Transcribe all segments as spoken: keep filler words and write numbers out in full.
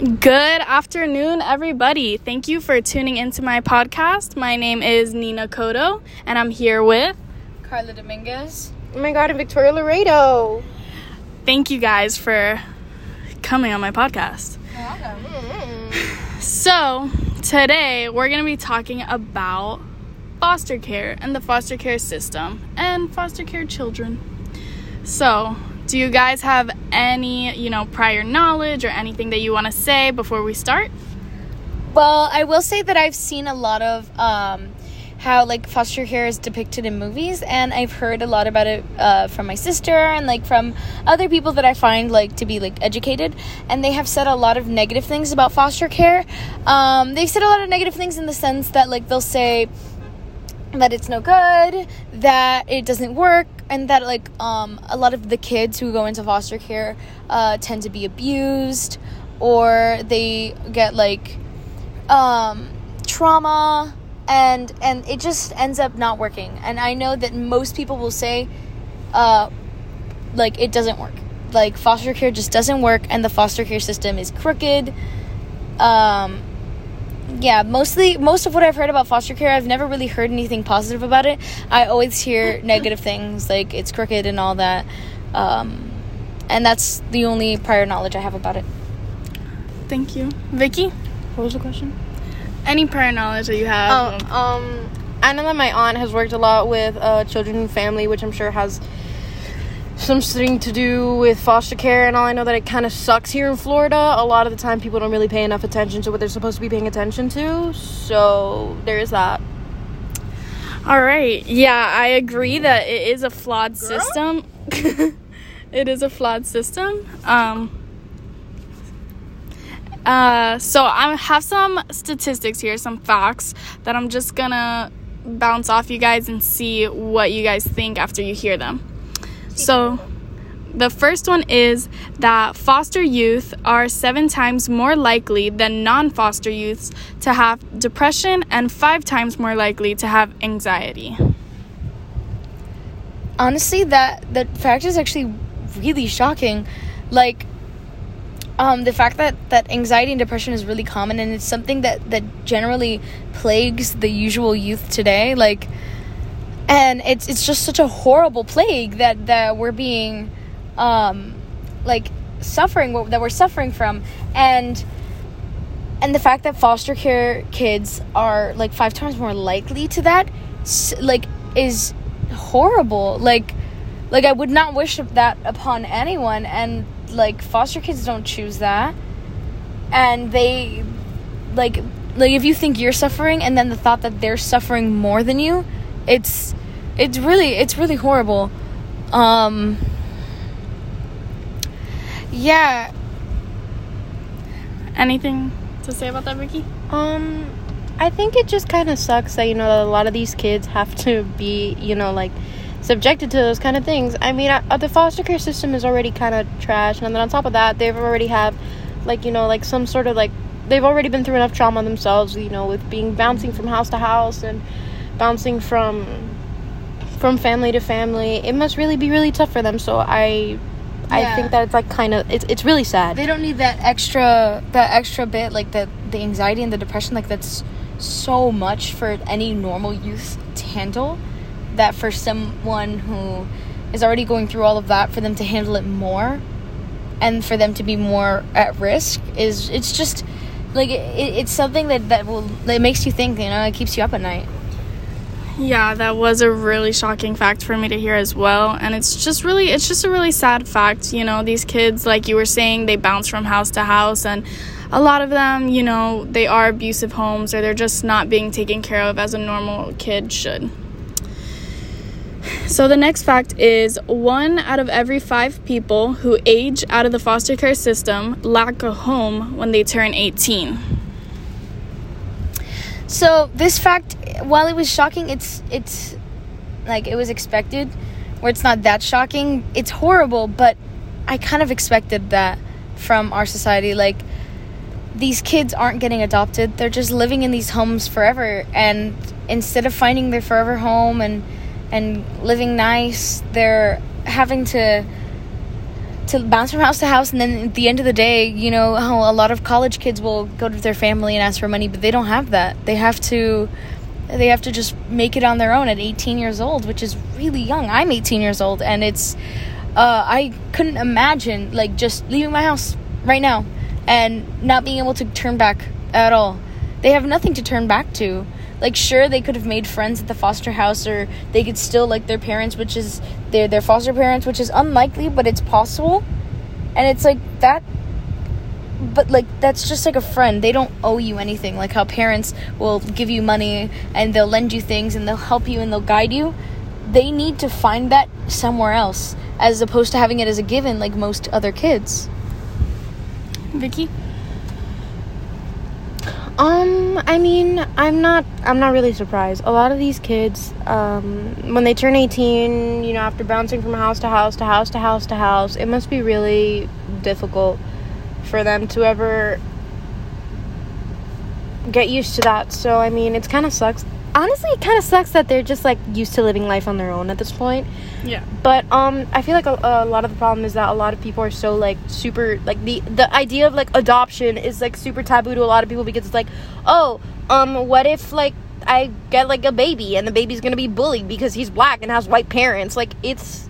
Good afternoon, everybody. Thank you for tuning into my podcast. My name is Nina Cotto, and I'm here with Carla Dominguez. Oh my God, and Victoria Laredo. Thank you guys for coming on my podcast. Welcome. So today we're going to be talking about foster care and the foster care system and foster care children. So do you guys have any, you know, prior knowledge or anything that you want to say before we start? Well, I will say that I've seen a lot of um, how, like, foster care is depicted in movies. And I've heard a lot about it uh, from my sister and, like, from other people that I find, like, to be, like, educated. And they have said a lot of negative things about foster care. Um, they've said a lot of negative things in the sense that, like, they'll say that it's no good, that it doesn't work, and that, like, um a lot of the kids who go into foster care uh tend to be abused, or they get, like, um trauma, and and it just ends up not working. And I know that most people will say uh like it doesn't work, like foster care just doesn't work, and the foster care system is crooked. um Yeah, mostly, most of what I've heard about foster care, I've never really heard anything positive about it. I always hear negative things, like it's crooked and all that. Um, and that's the only prior knowledge I have about it. Thank you. Vicky? What was the question? Any prior knowledge that you have? Oh, um, I know that my aunt has worked a lot with uh, children and family, which I'm sure has something to do with foster care and all. I know that it kind of sucks here in Florida. A lot of the time people don't really pay enough attention to what they're supposed to be paying attention to, so there is that. All right. Yeah, I agree that it is a flawed Girl? system. It is a flawed system. Um, uh, so I have some statistics here, some facts that I'm just going to bounce off you guys and see what you guys think after you hear them. So, the first one is that foster youth are seven times more likely than non-foster youths to have depression and five times more likely to have anxiety. Honestly, that, that fact is actually really shocking. Like, um, the fact that, that anxiety and depression is really common, and it's something that, that generally plagues the usual youth today. Like, and it's it's just such a horrible plague that, that we're being, um, like, suffering, that we're suffering from. And and the fact that foster care kids are, like, five times more likely to that, like, is horrible. Like, like I would not wish that upon anyone. And, like, foster kids don't choose that. And they, like, like if you think you're suffering and then the thought that they're suffering more than you, It's, it's really, it's really horrible. Um, yeah. Anything to say about that, Vicky? Um, I think it just kind of sucks that, you know, a lot of these kids have to be, you know, like, subjected to those kind of things. I mean, I, the foster care system is already kind of trash. And then on top of that, they've already have, like, you know, like, some sort of, like, they've already been through enough trauma themselves, you know, with being bouncing from house to house and bouncing from from family to family. It must really be really tough for them. So I I yeah. think that it's, like, kind of, it's it's really sad. They don't need that extra that extra bit, like, the the anxiety and the depression. Like, that's so much for any normal youth to handle, that for someone who is already going through all of that, for them to handle it more and for them to be more at risk, is it's just, like, it, it's something that that will that makes you think, you know. It keeps you up at night. Yeah, that was a really shocking fact for me to hear as well. And it's just really, it's just a really sad fact. You know, these kids, like you were saying, they bounce from house to house. And a lot of them, you know, they are abusive homes, or they're just not being taken care of as a normal kid should. So the next fact is one out of every five people who age out of the foster care system lack a home when they turn eighteen. So this fact, while it was shocking, it's it's like, it was expected, or it's not that shocking. It's horrible, but I kind of expected that from our society. Like, these kids aren't getting adopted. They're just living in these homes forever. And instead of finding their forever home and and living nice, they're having to to bounce from house to house. And then at the end of the day, you know, how a lot of college kids will go to their family and ask for money, but they don't have that. They have to they have to just make it on their own at eighteen years old, which is really young. I'm eighteen years old, and it's uh, I couldn't imagine, like, just leaving my house right now and not being able to turn back at all. They have nothing to turn back to. Like, sure, they could have made friends at the foster house, or they could still like their parents, which is their their foster parents, which is unlikely, but it's possible. And it's like that, but like that's just like a friend. They don't owe you anything, like how parents will give you money and they'll lend you things and they'll help you and they'll guide you. They need to find that somewhere else, as opposed to having it as a given like most other kids. Vicky? Um, I mean, I'm not, I'm not really surprised. A lot of these kids, um, when they turn eighteen, you know, after bouncing from house to house to house to house to house, it must be really difficult for them to ever get used to that. So, I mean, it kind of sucks. Honestly, it kind of sucks that they're just, like, used to living life on their own at this point. Yeah. But, um, I feel like a, a lot of the problem is that a lot of people are so, like, super, like, the, the idea of, like, adoption is, like, super taboo to a lot of people, because it's like, oh, um, what if, like, I get, like, a baby and the baby's gonna be bullied because he's black and has white parents? Like, it's,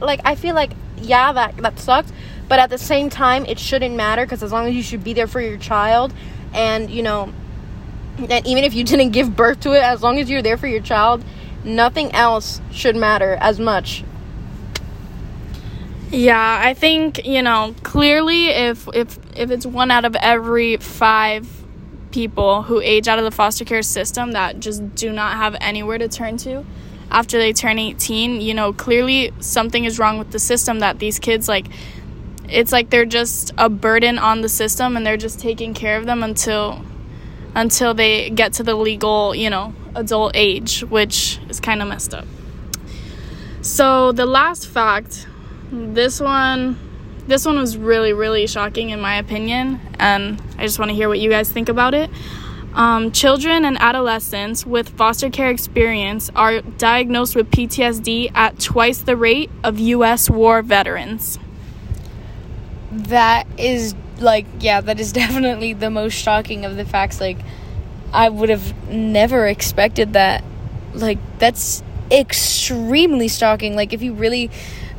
like, I feel like, yeah, that, that sucks, but at the same time, it shouldn't matter, because as long as you should be there for your child and, you know, and even if you didn't give birth to it, as long as you're there for your child, nothing else should matter as much. Yeah, I think, you know, clearly if if if it's one out of every five people who age out of the foster care system that just do not have anywhere to turn to after they turn eighteen, you know, clearly something is wrong with the system, that these kids, like, it's like they're just a burden on the system and they're just taking care of them until... until they get to the legal, you know, adult age, which is kind of messed up. So the last fact, this one, this one was really, really shocking in my opinion, and I just want to hear what you guys think about it. Um, children and adolescents with foster care experience are diagnosed with P T S D at twice the rate of U S war veterans. That is Like, yeah, that is definitely the most shocking of the facts. Like, I would have never expected that. Like, that's extremely shocking. Like, if you really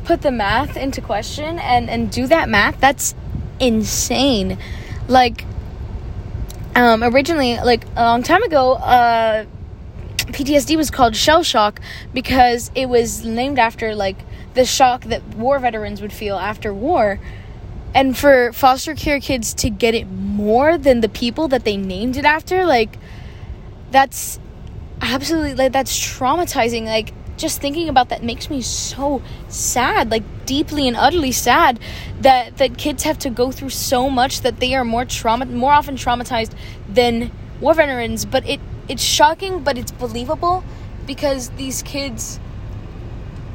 put the math into question and, and do that math, that's insane. Like, um, originally, like, a long time ago, uh, P T S D was called shell shock because it was named after, like, the shock that war veterans would feel after war. And for foster care kids to get it more than the people that they named it after, like, that's absolutely, like, that's traumatizing. Like, just thinking about that makes me so sad, like, deeply and utterly sad that, that kids have to go through so much that they are more trauma, more often traumatized than war veterans. But it, it's shocking, but it's believable, because these kids,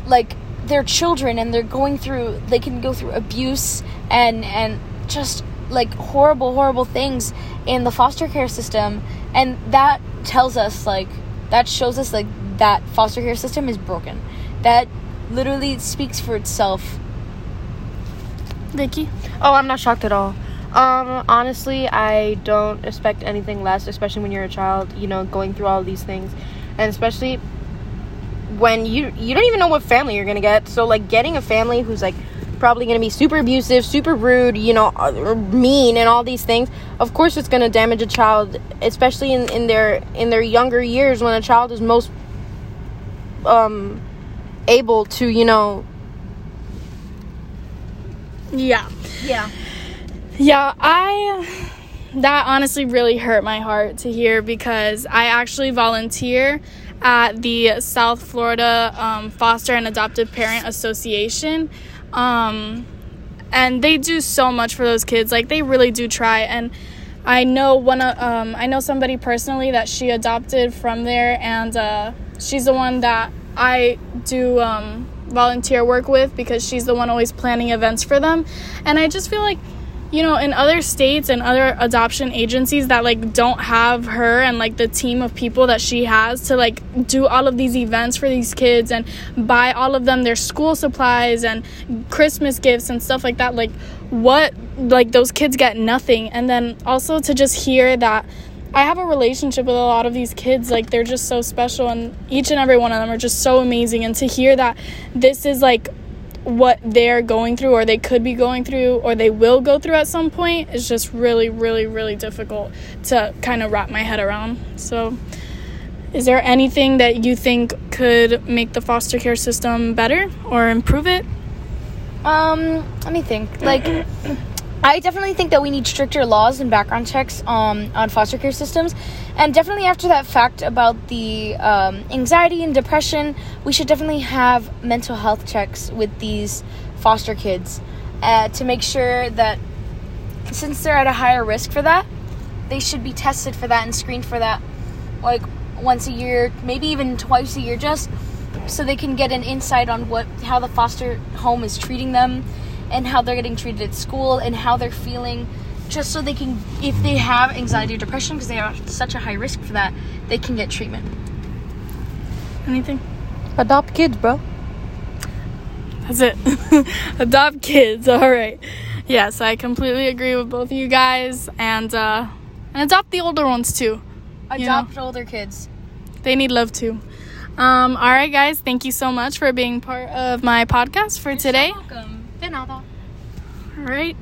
like, they're children and they're going through, they can go through abuse and and just like horrible horrible things in the foster care system, and that tells us, like, that shows us, like, that foster care system is broken. That literally speaks for itself. Vicky? Oh, I'm not shocked at all. Um honestly, I don't expect anything less, especially when you're a child, you know, going through all these things, and especially when you you don't even know what family you're gonna get. So, like, getting a family who's, like, probably gonna be super abusive, super rude, you know, mean, and all these things, of course it's gonna damage a child, especially in in their in their younger years, when a child is most um able to, you know. Yeah yeah yeah I that honestly really hurt my heart to hear, because I actually volunteer at the South Florida um, Foster and Adoptive Parent Association. Um, and they do so much for those kids. Like, they really do try. And I know one. Uh, um, I know somebody personally that she adopted from there, and uh, she's the one that I do um, volunteer work with, because she's the one always planning events for them. And I just feel like you know, in other states and other adoption agencies that, like, don't have her and, like, the team of people that she has to, like, do all of these events for these kids and buy all of them their school supplies and Christmas gifts and stuff like that. Like, what, like, those kids get nothing. And then also to just hear that I have a relationship with a lot of these kids. Like, they're just so special, and each and every one of them are just so amazing. And to hear that this is, like, what they're going through, or they could be going through, or they will go through at some point, is just really, really, really difficult to kind of wrap my head around. So is there anything that you think could make the foster care system better or improve it? Um, let me think. Like, I definitely think that we need stricter laws and background checks um, on foster care systems. And definitely after that fact about the um, anxiety and depression, we should definitely have mental health checks with these foster kids uh, to make sure that, since they're at a higher risk for that, they should be tested for that and screened for that, like, once a year, maybe even twice a year, just so they can get an insight on what how the foster home is treating them, and how they're getting treated at school, and how they're feeling, just so they can, if they have anxiety or depression, because they are such a high risk for that, they can get treatment. Anything? Adopt kids, bro. That's it. Adopt kids, all right. Yes, I completely agree with both of you guys, and, uh, and adopt the older ones, too. Adopt you know? older kids. They need love, too. Um, all right, guys, thank you so much for being part of my podcast for You're today. So welcome. De nada. All right.